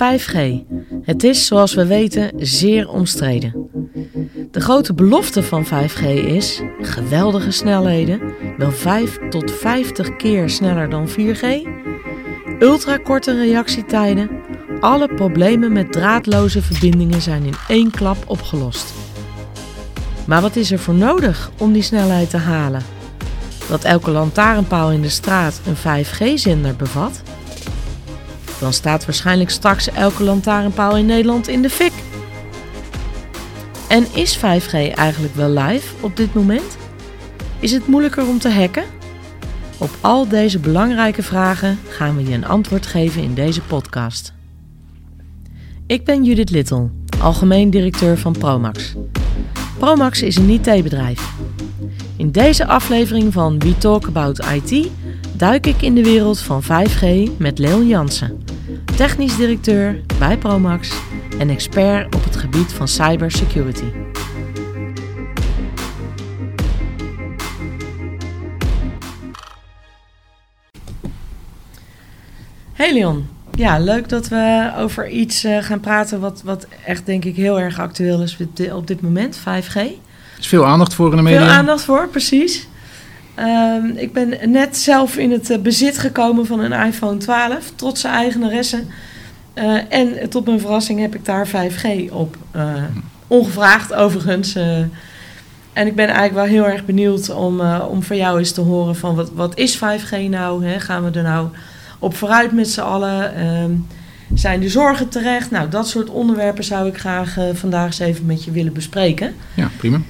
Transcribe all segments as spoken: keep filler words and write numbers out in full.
vijf G. Het is, zoals we weten, zeer omstreden. De grote belofte van vijf G is geweldige snelheden, wel vijf tot vijftig keer sneller dan vier G, ultrakorte reactietijden, alle problemen met draadloze verbindingen zijn in één klap opgelost. Maar wat is er voor nodig om die snelheid te halen? Dat elke lantaarnpaal in de straat een vijf G zender bevat? Dan staat waarschijnlijk straks elke lantaarnpaal in Nederland in de fik. En is vijf G eigenlijk wel live op dit moment? Is het moeilijker om te hacken? Op al deze belangrijke vragen gaan we je een antwoord geven in deze podcast. Ik ben Judith Littel, algemeen directeur van Promax. Promax is een I T-bedrijf. In deze aflevering van We Talk About I T duik ik in de wereld van vijf G met Leon Jansen, technisch directeur bij Promax en expert op het gebied van cybersecurity. Hey Leon, ja, leuk dat we over iets uh, gaan praten wat, wat echt denk ik heel erg actueel is op dit, op dit moment, vijf G. Er is veel aandacht voor in de media. Veel aandacht voor, precies. Um, ik ben net zelf in het uh, bezit gekomen van een iPhone twaalf, trotse eigenaresse. Uh, en tot mijn verrassing heb ik daar vijf G op. Uh, ongevraagd overigens. Uh, en ik ben eigenlijk wel heel erg benieuwd om, uh, om van jou eens te horen van wat, wat is vijf G nou? Hè? Gaan we er nou op vooruit met z'n allen? Um, zijn er zorgen terecht? Nou, dat soort onderwerpen zou ik graag uh, vandaag eens even met je willen bespreken. Ja, prima.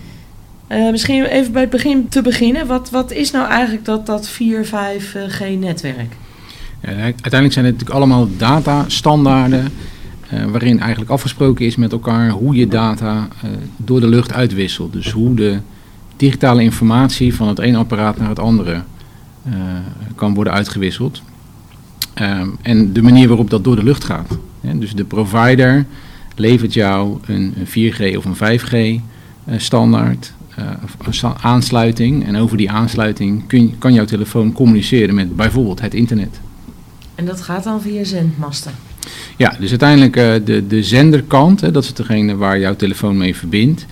Uh, misschien even bij het begin te beginnen. Wat, wat is nou eigenlijk dat, dat vier vijf G netwerk? Ja, uiteindelijk zijn het natuurlijk allemaal datastandaarden uh, waarin eigenlijk afgesproken is met elkaar hoe je data uh, door de lucht uitwisselt. Dus hoe de digitale informatie van het ene apparaat naar het andere uh, kan worden uitgewisseld. Uh, en de manier waarop dat door de lucht gaat. Hè? Dus de provider levert jou een, een vier G of een vijf G uh, standaard uh, aansluiting. En over die aansluiting kun, kan jouw telefoon communiceren met bijvoorbeeld het internet. En dat gaat dan via zendmasten? Ja, dus uiteindelijk uh, de, de zenderkant, hè, dat is degene waar jouw telefoon mee verbindt.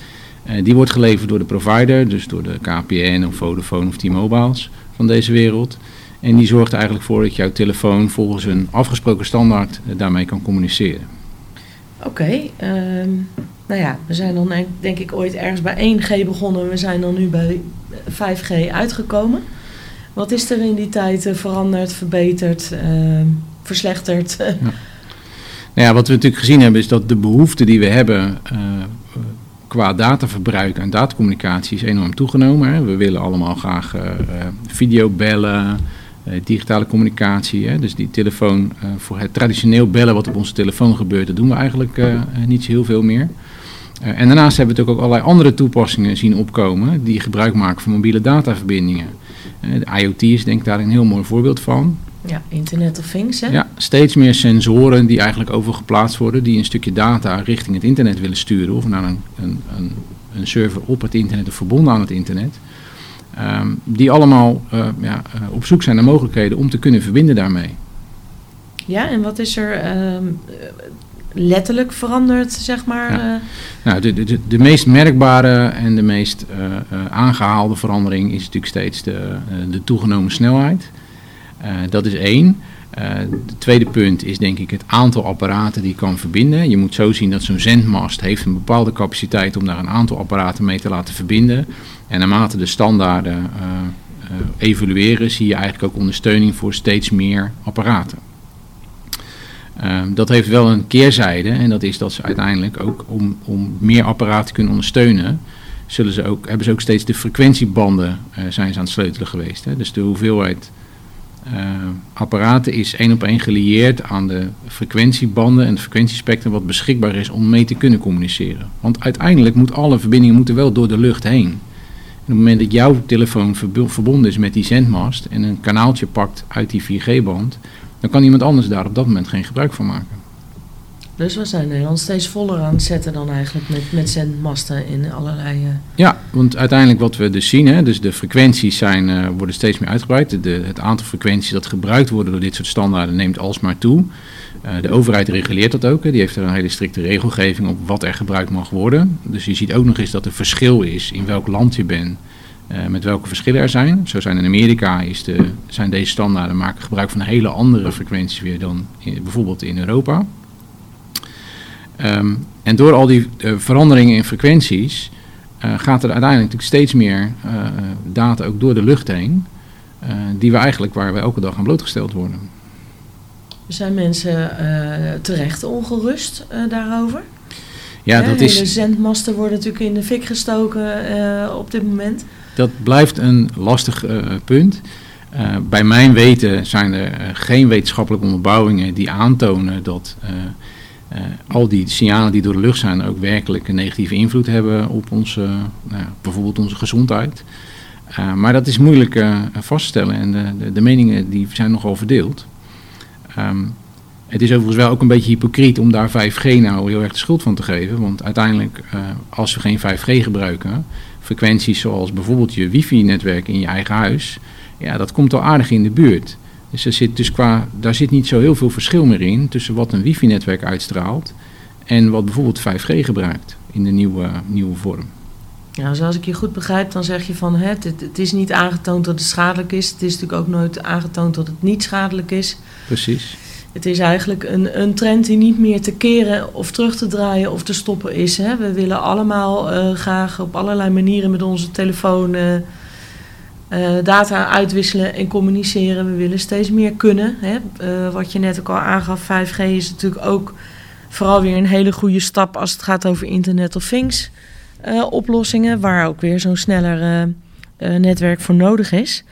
Uh, die wordt geleverd door de provider, dus door de K P N of Vodafone of T-Mobiles van deze wereld. En die zorgt er eigenlijk voor dat jouw telefoon volgens een afgesproken standaard uh, daarmee kan communiceren. Oké, okay, um, nou ja, we zijn dan denk ik ooit ergens bij één G begonnen. We zijn dan nu bij vijf G uitgekomen. Wat is er in die tijd veranderd, verbeterd, uh, verslechterd? Ja. Nou ja, wat we natuurlijk gezien hebben is dat de behoefte die we hebben uh, qua dataverbruik en datacommunicatie is enorm toegenomen. Hè. We willen allemaal graag uh, videobellen, uh, digitale communicatie. Hè. Dus die telefoon, uh, voor het traditioneel bellen wat op onze telefoon gebeurt, dat doen we eigenlijk uh, niet zo heel veel meer. Uh, en daarnaast hebben we natuurlijk ook allerlei andere toepassingen zien opkomen die gebruik maken van mobiele dataverbindingen. De IoT is denk ik daar een heel mooi voorbeeld van. Ja, Internet of Things, hè? Ja, steeds meer sensoren die eigenlijk over geplaatst worden, die een stukje data richting het internet willen sturen of naar een, een, een, een server op het internet of verbonden aan het internet. Um, die allemaal uh, ja, uh, op zoek zijn naar mogelijkheden om te kunnen verbinden daarmee. Ja, en wat is er um, letterlijk veranderd, zeg maar? Ja. Nou, de, de, de meest merkbare en de meest uh, uh, aangehaalde verandering is natuurlijk steeds de, uh, de toegenomen snelheid. Uh, dat is één. Het uh, tweede punt is denk ik het aantal apparaten die je kan verbinden. Je moet zo zien dat zo'n zendmast heeft een bepaalde capaciteit om daar een aantal apparaten mee te laten verbinden. En naarmate de standaarden uh, uh, evolueren zie je eigenlijk ook ondersteuning voor steeds meer apparaten. Uh, dat heeft wel een keerzijde en dat is dat ze uiteindelijk ook om, om meer apparaten te kunnen ondersteunen, zullen ze ook, hebben ze ook steeds de frequentiebanden uh, zijn ze aan het sleutelen geweest. Hè? Dus de hoeveelheid uh, apparaten is één op één gelieerd aan de frequentiebanden en het frequentiespectrum wat beschikbaar is om mee te kunnen communiceren. Want uiteindelijk moeten alle verbindingen moeten wel door de lucht heen. En op het moment dat jouw telefoon verbonden is met die zendmast en een kanaaltje pakt uit die vier G band... dan kan iemand anders daar op dat moment geen gebruik van maken. Dus we zijn Nederland steeds voller aan het zetten dan eigenlijk met, met zendmasten in allerlei... Uh... Ja, want uiteindelijk wat we dus zien, hè, dus de frequenties zijn, uh, worden steeds meer uitgebreid. De, het aantal frequenties dat gebruikt worden door dit soort standaarden neemt alsmaar toe. Uh, de overheid reguleert dat ook. Hè. Die heeft er een hele strikte regelgeving op wat er gebruikt mag worden. Dus je ziet ook nog eens dat er verschil is in welk land je bent. Uh, met welke verschillen er zijn. Zo zijn in Amerika is de, zijn deze standaarden maken gebruik van hele andere frequenties weer dan in, bijvoorbeeld in Europa. Um, en door al die uh, veranderingen in frequenties uh, gaat er uiteindelijk natuurlijk steeds meer uh, data ook door de lucht heen. Uh, die we eigenlijk waar we elke dag aan blootgesteld worden. Zijn mensen uh, terecht ongerust uh, daarover? Ja, dat is... De zendmasten worden natuurlijk in de fik gestoken uh, op dit moment. Dat blijft een lastig uh, punt. Uh, bij mijn weten zijn er uh, geen wetenschappelijke onderbouwingen die aantonen dat uh, uh, al die signalen die door de lucht zijn ook werkelijk een negatieve invloed hebben op onze, uh, bijvoorbeeld onze gezondheid. Uh, maar dat is moeilijk uh, vaststellen en de, de, de meningen die zijn nogal verdeeld. Um, Het is overigens wel ook een beetje hypocriet om daar vijf G nou heel erg de schuld van te geven. Want uiteindelijk, uh, als we geen vijf G gebruiken, frequenties zoals bijvoorbeeld je wifi-netwerk in je eigen huis, ja, dat komt al aardig in de buurt. Dus, er zit dus qua, daar zit niet zo heel veel verschil meer in tussen wat een wifi-netwerk uitstraalt en wat bijvoorbeeld vijf G gebruikt in de nieuwe, nieuwe vorm. Ja, zoals ik je goed begrijp, dan zeg je van het, het is niet aangetoond dat het schadelijk is. Het is natuurlijk ook nooit aangetoond dat het niet schadelijk is. Precies. Het is eigenlijk een, een trend die niet meer te keren of terug te draaien of te stoppen is. Hè. We willen allemaal uh, graag op allerlei manieren met onze telefoon uh, uh, data uitwisselen en communiceren. We willen steeds meer kunnen. Hè. Uh, wat je net ook al aangaf, vijf G is natuurlijk ook vooral weer een hele goede stap als het gaat over Internet of Things uh, oplossingen. Waar ook weer zo'n sneller uh, uh, netwerk voor nodig is.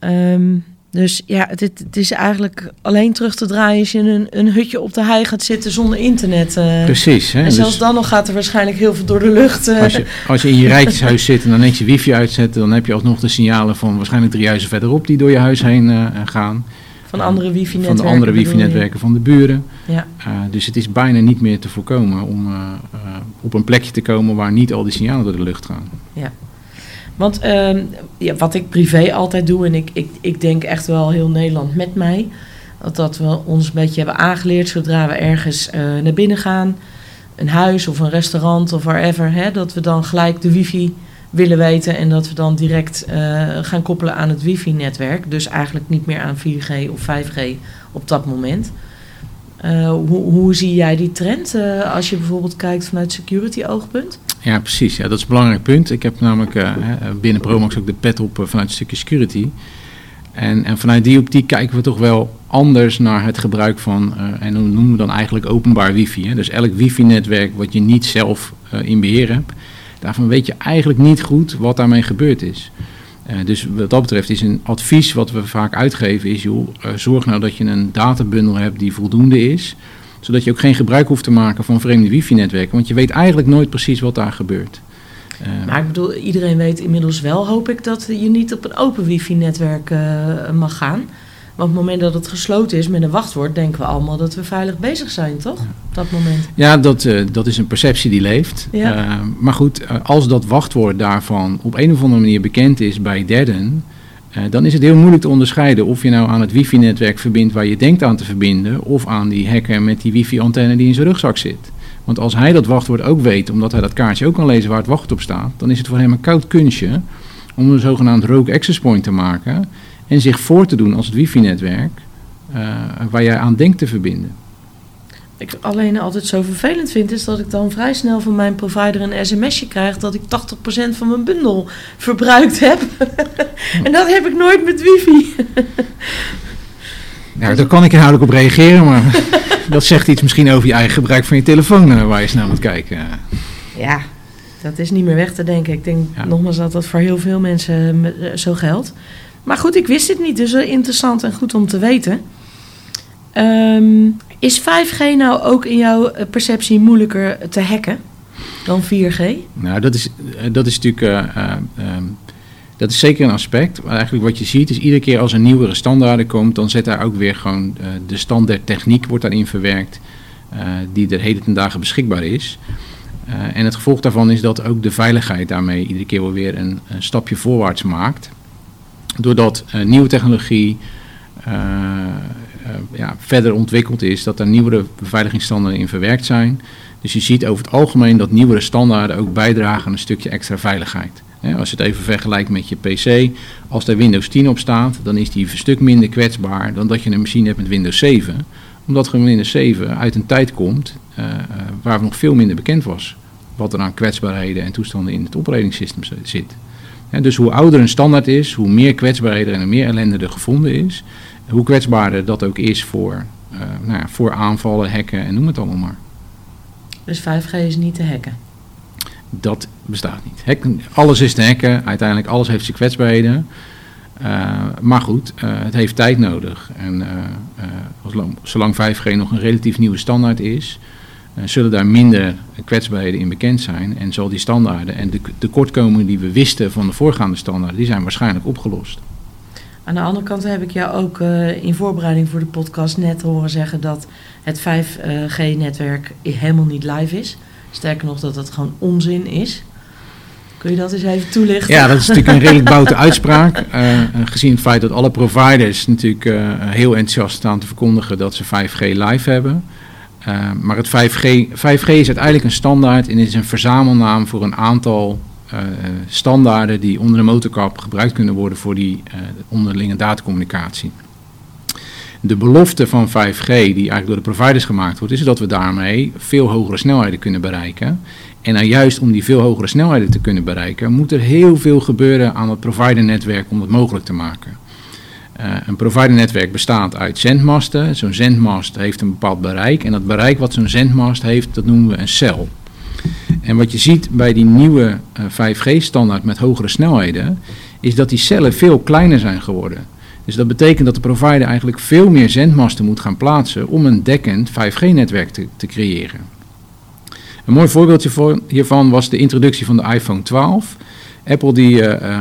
Um, Dus ja, het, het is eigenlijk alleen terug te draaien als je in een, een hutje op de hei gaat zitten zonder internet. Uh. Precies. Hè, en zelfs dus, dan nog gaat er waarschijnlijk heel veel door de lucht. Uh. Als, je, als je in je rijtjeshuis zit en dan net je wifi uitzet, dan heb je alsnog de signalen van waarschijnlijk drie huizen verderop die door je huis heen uh, gaan. Van andere wifi-netwerken. Van de andere wifi-netwerken van de buren. Ja. Uh, dus het is bijna niet meer te voorkomen om uh, uh, op een plekje te komen waar niet al die signalen door de lucht gaan. Ja. Want uh, ja, wat ik privé altijd doe, en ik, ik, ik denk echt wel heel Nederland met mij, dat we ons een beetje hebben aangeleerd zodra we ergens uh, naar binnen gaan, een huis of een restaurant of wherever, hè, dat we dan gelijk de wifi willen weten en dat we dan direct uh, gaan koppelen aan het wifi-netwerk. Dus eigenlijk niet meer aan vier G of vijf G op dat moment. Uh, hoe, hoe zie jij die trend uh, als je bijvoorbeeld kijkt vanuit security-oogpunt? Ja, precies. Ja, dat is een belangrijk punt. Ik heb namelijk uh, binnen Promax ook de pet op uh, vanuit het stukje security. En, en vanuit die optiek kijken we toch wel anders naar het gebruik van, uh, en hoe noemen we dan eigenlijk openbaar wifi. Hè? Dus elk wifi-netwerk wat je niet zelf uh, in beheer hebt, daarvan weet je eigenlijk niet goed wat daarmee gebeurd is. Uh, dus wat dat betreft is een advies wat we vaak uitgeven is, joh, uh, zorg nou dat je een databundel hebt die voldoende is, zodat je ook geen gebruik hoeft te maken van vreemde wifi-netwerken, want je weet eigenlijk nooit precies wat daar gebeurt. Uh, maar ik bedoel, iedereen weet inmiddels wel, hoop ik, dat je niet op een open wifi-netwerk uh, mag gaan. Want op het moment dat het gesloten is met een wachtwoord, denken we allemaal dat we veilig bezig zijn, toch? Op dat moment. Ja, dat, uh, dat is een perceptie die leeft. Ja. Uh, maar goed, als dat wachtwoord daarvan op een of andere manier bekend is bij derden, Uh, dan is het heel moeilijk te onderscheiden of je nou aan het wifi-netwerk verbindt waar je denkt aan te verbinden, of aan die hacker met die wifi-antenne die in zijn rugzak zit. Want als hij dat wachtwoord ook weet, omdat hij dat kaartje ook kan lezen waar het wachtwoord op staat, dan is het voor hem een koud kunstje om een zogenaamd rogue access point te maken en zich voor te doen als het wifi-netwerk uh, waar jij aan denkt te verbinden. Ik alleen altijd zo vervelend vind is dat ik dan vrij snel van mijn provider een sms'je krijg dat ik tachtig procent van mijn bundel verbruikt heb. En dat heb ik nooit met wifi. Nou, daar kan ik inhoudelijk op reageren, maar dat zegt iets misschien over je eigen gebruik van je telefoon waar je snel moet kijken. Ja, dat is niet meer weg te denken. Ik denk ja. nogmaals dat dat voor heel veel mensen zo geldt. Maar goed, ik wist het niet, dus interessant en goed om te weten. Um, is vijf G nou ook in jouw perceptie moeilijker te hacken dan vier G? Nou, dat is, dat is natuurlijk... Uh, uh, um, dat is zeker een aspect. Maar eigenlijk wat je ziet is iedere keer als er nieuwere standaarden komt, dan zet daar ook weer gewoon uh, de standaard techniek wordt daarin verwerkt, Uh, die de hele ten dagen beschikbaar is. Uh, en het gevolg daarvan is dat ook de veiligheid daarmee iedere keer wel weer een, een stapje voorwaarts maakt. Doordat uh, nieuwe technologie, Uh, uh, ja, verder ontwikkeld is, dat er nieuwere beveiligingsstandaarden in verwerkt zijn. Dus je ziet over het algemeen dat nieuwere standaarden ook bijdragen aan een stukje extra veiligheid. He, als je het even vergelijkt met je P C, als daar Windows tien op staat, dan is die een stuk minder kwetsbaar dan dat je een machine hebt met Windows zeven. Omdat Windows zeven uit een tijd komt uh, waar nog veel minder bekend was. Wat er aan kwetsbaarheden en toestanden in het operatingsysteem zit. He, dus hoe ouder een standaard is, hoe meer kwetsbaarheden en hoe meer ellende er gevonden is. Hoe kwetsbaarder dat ook is voor, uh, nou ja, voor aanvallen, hacken en noem het allemaal maar. Dus vijf G is niet te hacken? Dat bestaat niet. Hacken, alles is te hacken, uiteindelijk alles heeft zijn kwetsbaarheden. Uh, maar goed, uh, het heeft tijd nodig. En uh, uh, als lang, zolang vijf G nog een relatief nieuwe standaard is, uh, zullen daar minder kwetsbaarheden in bekend zijn. En zal die standaarden en de tekortkomingen die we wisten van de voorgaande standaarden, die zijn waarschijnlijk opgelost. Aan de andere kant heb ik jou ook uh, in voorbereiding voor de podcast net horen zeggen dat het vijf G-netwerk helemaal niet live is. Sterker nog, dat dat gewoon onzin is. Kun je dat eens even toelichten? Ja, dat is natuurlijk een redelijk boute uitspraak. Uh, gezien het feit dat alle providers natuurlijk uh, heel enthousiast staan te verkondigen dat ze vijf G live hebben. Uh, maar het vijf G, vijf G is uiteindelijk een standaard en is een verzamelnaam voor een aantal Uh, standaarden die onder de motorkap gebruikt kunnen worden voor die uh, onderlinge datacommunicatie. De belofte van vijf G die eigenlijk door de providers gemaakt wordt, is dat we daarmee veel hogere snelheden kunnen bereiken. En nou juist om die veel hogere snelheden te kunnen bereiken, moet er heel veel gebeuren aan het providernetwerk om dat mogelijk te maken. Uh, een providernetwerk bestaat uit zendmasten. Zo'n zendmast heeft een bepaald bereik en dat bereik wat zo'n zendmast heeft, dat noemen we een cel. En wat je ziet bij die nieuwe vijf G-standaard met hogere snelheden, is dat die cellen veel kleiner zijn geworden. Dus dat betekent dat de provider eigenlijk veel meer zendmasten moet gaan plaatsen om een dekkend vijf G-netwerk te, te creëren. Een mooi voorbeeldje hiervan was de introductie van de iPhone twaalf. Apple die, uh,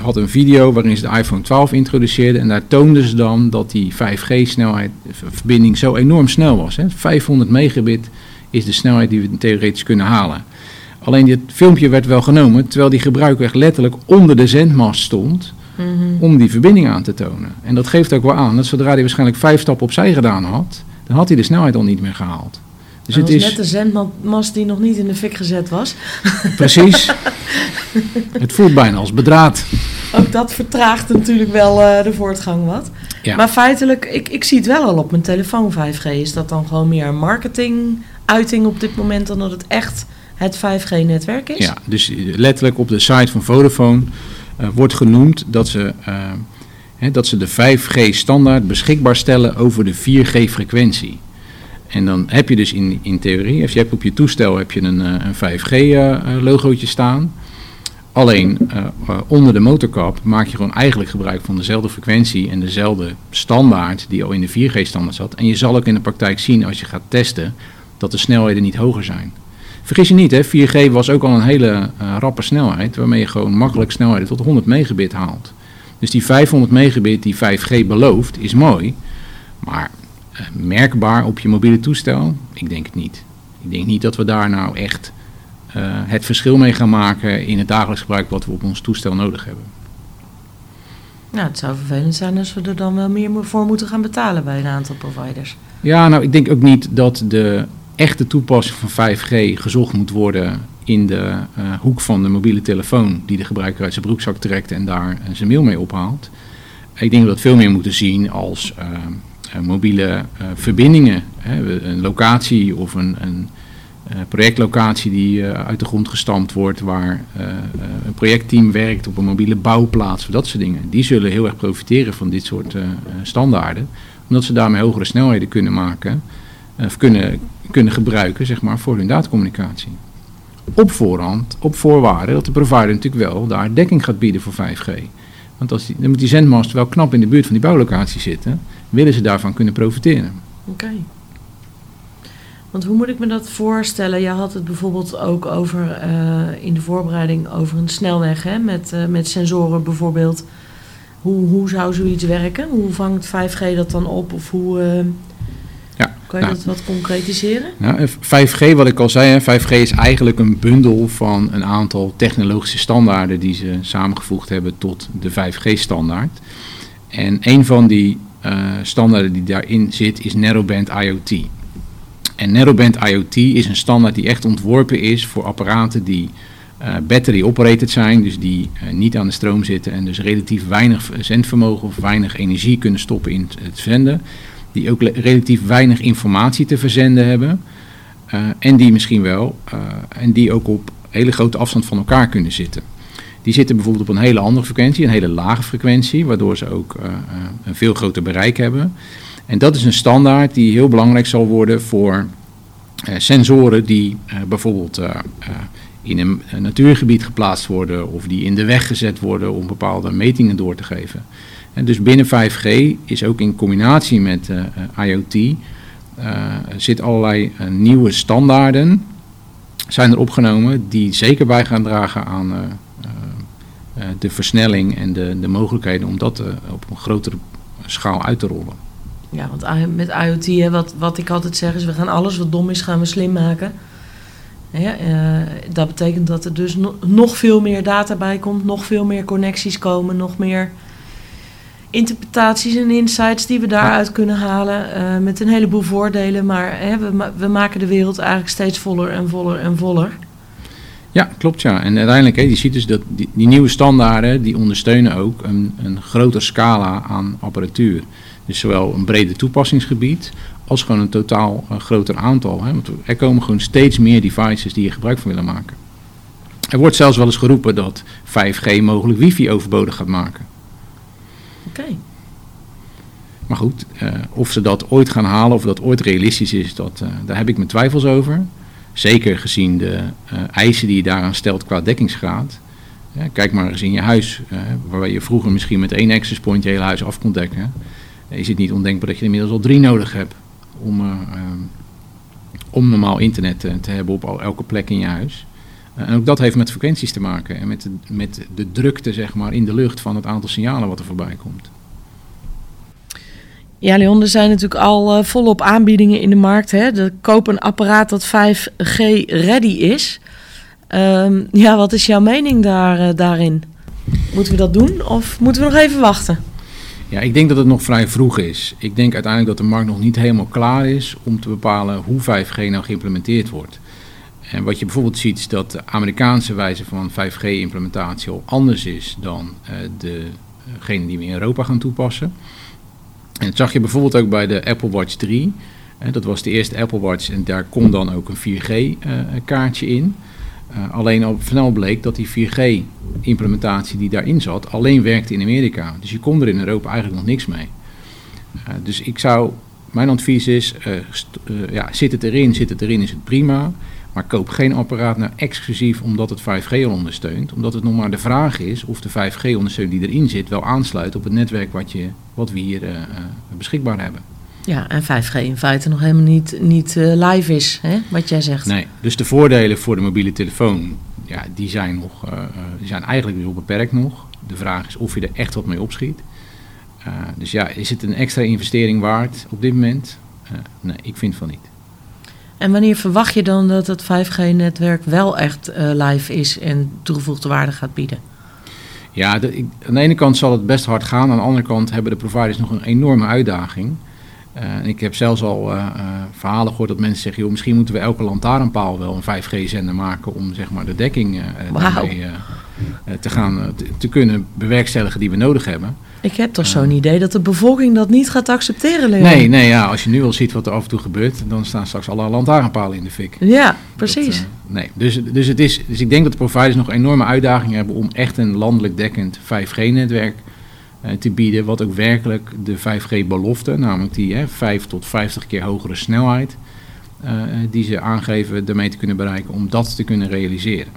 had een video waarin ze de iPhone twaalf introduceerden en daar toonden ze dan dat die vijf G-snelheid verbinding zo enorm snel was. Hè? vijfhonderd megabit is de snelheid die we theoretisch kunnen halen. Alleen dit filmpje werd wel genomen, terwijl die gebruiker echt letterlijk onder de zendmast stond, mm-hmm. om die verbinding aan te tonen. En dat geeft ook wel aan dat zodra hij waarschijnlijk vijf stappen opzij gedaan had, dan had hij de snelheid al niet meer gehaald. Dus het is net de zendmast die nog niet in de fik gezet was. Precies. Het voelt bijna als bedraad. Ook dat vertraagt natuurlijk wel uh, de voortgang wat. Ja. Maar feitelijk, ik, ik zie het wel al op mijn telefoon vijf G. Is dat dan gewoon meer marketing uiting op dit moment dan dat het echt het vijf G-netwerk is? Ja, dus letterlijk op de site van Vodafone uh, wordt genoemd dat ze, uh, hè, dat ze de vijf G-standaard beschikbaar stellen over de vier G-frequentie. En dan heb je dus in, in theorie, of je hebt op je toestel heb je een, een vijf G-logootje uh, staan. Alleen uh, onder de motorkap maak je gewoon eigenlijk gebruik van dezelfde frequentie en dezelfde standaard die al in de vier G-standaard zat. En je zal ook in de praktijk zien als je gaat testen dat de snelheden niet hoger zijn. Vergis je niet, hè, vier G was ook al een hele uh, rappe snelheid waarmee je gewoon makkelijk snelheden tot honderd megabit haalt. Dus die vijfhonderd megabit die vijf G belooft is mooi, maar uh, merkbaar op je mobiele toestel? Ik denk het niet. Ik denk niet dat we daar nou echt uh, het verschil mee gaan maken in het dagelijks gebruik wat we op ons toestel nodig hebben. Nou, het zou vervelend zijn als we er dan wel meer voor moeten gaan betalen bij een aantal providers. Ja, nou, ik denk ook niet dat de echte toepassing van vijf G gezocht moet worden in de uh, hoek van de mobiele telefoon die de gebruiker uit zijn broekzak trekt en daar uh, zijn mail mee ophaalt. Ik denk dat we dat veel meer moeten zien als uh, uh, mobiele uh, verbindingen. Hè, een locatie of een, een uh, projectlocatie die uh, uit de grond gestampt wordt, waar uh, een projectteam werkt op een mobiele bouwplaats, dat soort dingen. Die zullen heel erg profiteren van dit soort uh, standaarden, omdat ze daarmee hogere snelheden kunnen maken of kunnen, kunnen gebruiken, zeg maar, voor hun datacommunicatie. Op voorhand, op voorwaarde dat de provider natuurlijk wel daar dekking gaat bieden voor vijf G. Want als die, dan moet die zendmast wel knap in de buurt van die bouwlocatie zitten, willen ze daarvan kunnen profiteren. Oké. Okay. Want hoe moet ik me dat voorstellen? Jij had het bijvoorbeeld ook over uh, in de voorbereiding over een snelweg, hè? Met, uh, met sensoren bijvoorbeeld. Hoe, hoe zou zoiets werken? Hoe vangt vijf G dat dan op? Of hoe uh, ja, kan je nou, dat wat concretiseren? Nou, vijf G, wat ik al zei, hè, vijf G is eigenlijk een bundel van een aantal technologische standaarden die ze samengevoegd hebben tot de vijf G-standaard. En een van die uh, standaard die daarin zit is Narrowband IoT. En Narrowband IoT is een standaard die echt ontworpen is voor apparaten die uh, battery-operated zijn, dus die uh, niet aan de stroom zitten en dus relatief weinig zendvermogen of weinig energie kunnen stoppen in het zenden, die ook le- relatief weinig informatie te verzenden hebben uh, en die misschien wel, uh, en die ook op hele grote afstand van elkaar kunnen zitten. Die zitten bijvoorbeeld op een hele andere frequentie, een hele lage frequentie, waardoor ze ook uh, een veel groter bereik hebben. En dat is een standaard die heel belangrijk zal worden voor uh, sensoren die uh, bijvoorbeeld uh, uh, in een natuurgebied geplaatst worden of die in de weg gezet worden om bepaalde metingen door te geven. En dus binnen vijf G is ook in combinatie met uh, IoT uh, zit allerlei uh, nieuwe standaarden zijn er opgenomen die zeker bij gaan dragen aan uh, uh, de versnelling en de, de mogelijkheden om dat uh, op een grotere schaal uit te rollen. Ja, want met IoT, hè, wat, wat ik altijd zeg is, we gaan alles wat dom is, gaan we slim maken. Ja, uh, dat betekent dat er dus no- nog veel meer data bij komt, nog veel meer connecties komen, nog meer interpretaties en insights die we daaruit kunnen halen. Uh, met een heleboel voordelen, maar hè, we, ma- we maken de wereld eigenlijk steeds voller en voller en voller. Ja, klopt ja. En uiteindelijk, hè, je ziet dus dat die, die nieuwe standaarden, die ondersteunen ook een, een grotere scala aan apparatuur. Dus zowel een breder toepassingsgebied als gewoon een totaal uh, groter aantal. Hè? Want er komen gewoon steeds meer devices die je gebruik van willen maken. Er wordt zelfs wel eens geroepen dat vijf G mogelijk wifi overbodig gaat maken. Oké. Okay. Maar goed, uh, of ze dat ooit gaan halen, of dat ooit realistisch is, dat, uh, daar heb ik mijn twijfels over. Zeker gezien de uh, eisen die je daaraan stelt qua dekkingsgraad. Ja, kijk maar eens in je huis, uh, waarbij je vroeger misschien met één access point je hele huis af kon dekken. Is het niet ondenkbaar dat je inmiddels al drie nodig hebt om, uh, um, om normaal internet te, te hebben op al, elke plek in je huis. Uh, en ook dat heeft met frequenties te maken en met de, met de drukte zeg maar, in de lucht van het aantal signalen wat er voorbij komt. Ja, Leon, er zijn natuurlijk al uh, volop aanbiedingen in de markt. Hè? De, koop een apparaat dat vijf G ready is. Um, ja, wat is jouw mening daar, uh, daarin? Moeten we dat doen of moeten we nog even wachten? Ja, ik denk dat het nog vrij vroeg is. Ik denk uiteindelijk dat de markt nog niet helemaal klaar is om te bepalen hoe vijf G nou geïmplementeerd wordt. En wat je bijvoorbeeld ziet is dat de Amerikaanse wijze van vijf G implementatie al anders is dan uh, degene die we in Europa gaan toepassen. En dat zag je bijvoorbeeld ook bij de Apple Watch drie. Uh, dat was de eerste Apple Watch en daar kon dan ook een vier G kaartje in. Uh, alleen al snel bleek dat die vier G implementatie die daarin zat, alleen werkte in Amerika. Dus je kon er in Europa eigenlijk nog niks mee. Uh, dus ik zou, mijn advies is, uh, st- uh, ja, zit het erin, zit het erin is het prima. Maar koop geen apparaat nou exclusief omdat het vijf G al ondersteunt. Omdat het nog maar de vraag is of de vijf G ondersteuning die erin zit wel aansluit op het netwerk wat, je, wat we hier uh, uh, beschikbaar hebben. Ja, en vijf G in feite nog helemaal niet, niet uh, live is, hè? Wat jij zegt. Nee, dus de voordelen voor de mobiele telefoon, ja, die zijn, nog, uh, die zijn eigenlijk heel beperkt nog. De vraag is of je er echt wat mee opschiet. Uh, dus ja, is het een extra investering waard op dit moment? Uh, nee, ik vind van niet. En wanneer verwacht je dan dat het vijf G netwerk wel echt uh, live is en toegevoegde waarde gaat bieden? Ja, de, ik, aan de ene kant zal het best hard gaan. Aan de andere kant hebben de providers nog een enorme uitdaging. Uh, ik heb zelfs al uh, uh, verhalen gehoord dat mensen zeggen, joh, misschien moeten we elke lantaarnpaal wel een vijf G zender maken om zeg maar, de dekking uh, wow. daarmee, uh, uh, te, gaan, uh, te, te kunnen bewerkstelligen die we nodig hebben. Ik heb toch uh, zo'n idee dat de bevolking dat niet gaat accepteren, Leon? Nee, nee ja, als je nu al ziet wat er af en toe gebeurt, dan staan straks alle lantaarnpalen in de fik. Ja, precies. Dat, uh, nee. dus, dus, het is, dus ik denk dat de providers nog enorme uitdagingen hebben om echt een landelijk dekkend vijf G netwerk te bieden, wat ook werkelijk de vijf G belofte, namelijk die hè, vijf tot vijftig keer hogere snelheid uh, die ze aangeven daarmee te kunnen bereiken, om dat te kunnen realiseren.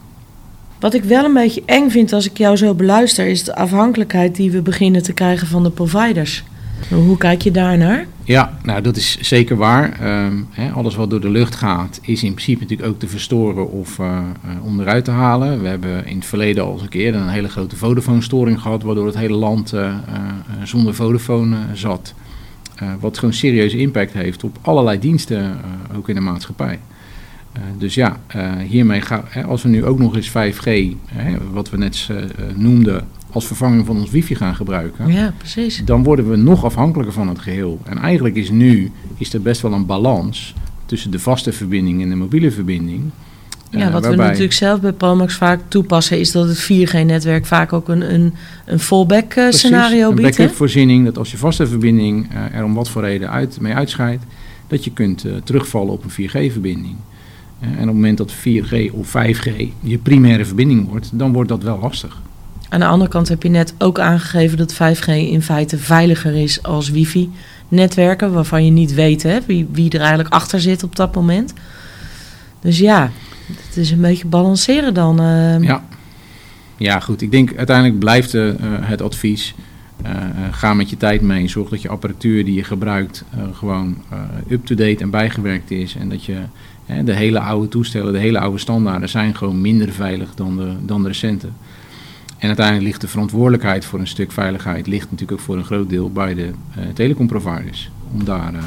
Wat ik wel een beetje eng vind als ik jou zo beluister, is de afhankelijkheid die we beginnen te krijgen van de providers. Hoe kijk je daarnaar? Ja, nou dat is zeker waar. Uh, hè, alles wat door de lucht gaat is in principe natuurlijk ook te verstoren of uh, onderuit te halen. We hebben in het verleden al eens een keer een hele grote Vodafone-storing gehad, waardoor het hele land uh, uh, zonder Vodafone uh, zat. Uh, wat gewoon serieuze impact heeft op allerlei diensten, uh, ook in de maatschappij. Uh, dus ja, uh, hiermee gaan, hè, als we nu ook nog eens vijf G, hè, wat we net uh, noemden, als vervanging van ons wifi gaan gebruiken, ja, precies, dan worden we nog afhankelijker van het geheel. En eigenlijk is nu is er best wel een balans tussen de vaste verbinding en de mobiele verbinding. Ja, uh, wat waarbij... we natuurlijk zelf bij Promax vaak toepassen, is dat het vier G-netwerk vaak ook een, een, een fallback uh, scenario biedt. Een backup voorziening, dat als je vaste verbinding uh, er om wat voor reden uit, mee uitscheidt, dat je kunt uh, terugvallen op een vier G-verbinding. Uh, en op het moment dat vier G of vijf G je primaire verbinding wordt, dan wordt dat wel lastig. Aan de andere kant heb je net ook aangegeven dat vijf G in feite veiliger is als wifi-netwerken, waarvan je niet weet hè, wie, wie er eigenlijk achter zit op dat moment. Dus ja, het is een beetje balanceren dan. Uh... Ja. ja, goed. Ik denk uiteindelijk blijft uh, het advies, uh, ga met je tijd mee. Zorg dat je apparatuur die je gebruikt uh, gewoon uh, up-to-date en bijgewerkt is. En dat je uh, de hele oude toestellen, de hele oude standaarden zijn gewoon minder veilig dan de, dan de recente. En uiteindelijk ligt de verantwoordelijkheid voor een stuk veiligheid ligt natuurlijk ook voor een groot deel bij de uh, telecomproviders om daar uh,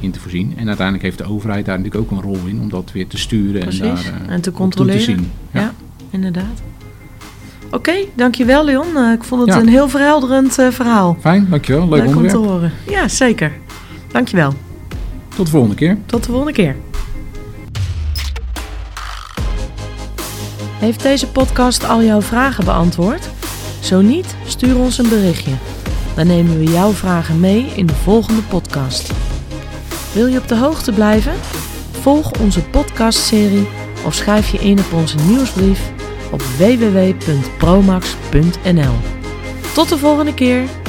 in te voorzien. En uiteindelijk heeft de overheid daar natuurlijk ook een rol in om dat weer te sturen. Precies. en daar uh, en te controleren. Toe te zien. Ja, ja inderdaad. Oké, okay, dankjewel Leon. Uh, ik vond het ja. een heel verhelderend uh, verhaal. Fijn, dankjewel. Leuk onderwerp. Leuk om te horen. Ja, zeker. Dankjewel. Tot de volgende keer. Tot de volgende keer. Heeft deze podcast al jouw vragen beantwoord? Zo niet, stuur ons een berichtje. Dan nemen we jouw vragen mee in de volgende podcast. Wil je op de hoogte blijven? Volg onze podcastserie of schrijf je in op onze nieuwsbrief op w w w punt promax punt n l. Tot de volgende keer!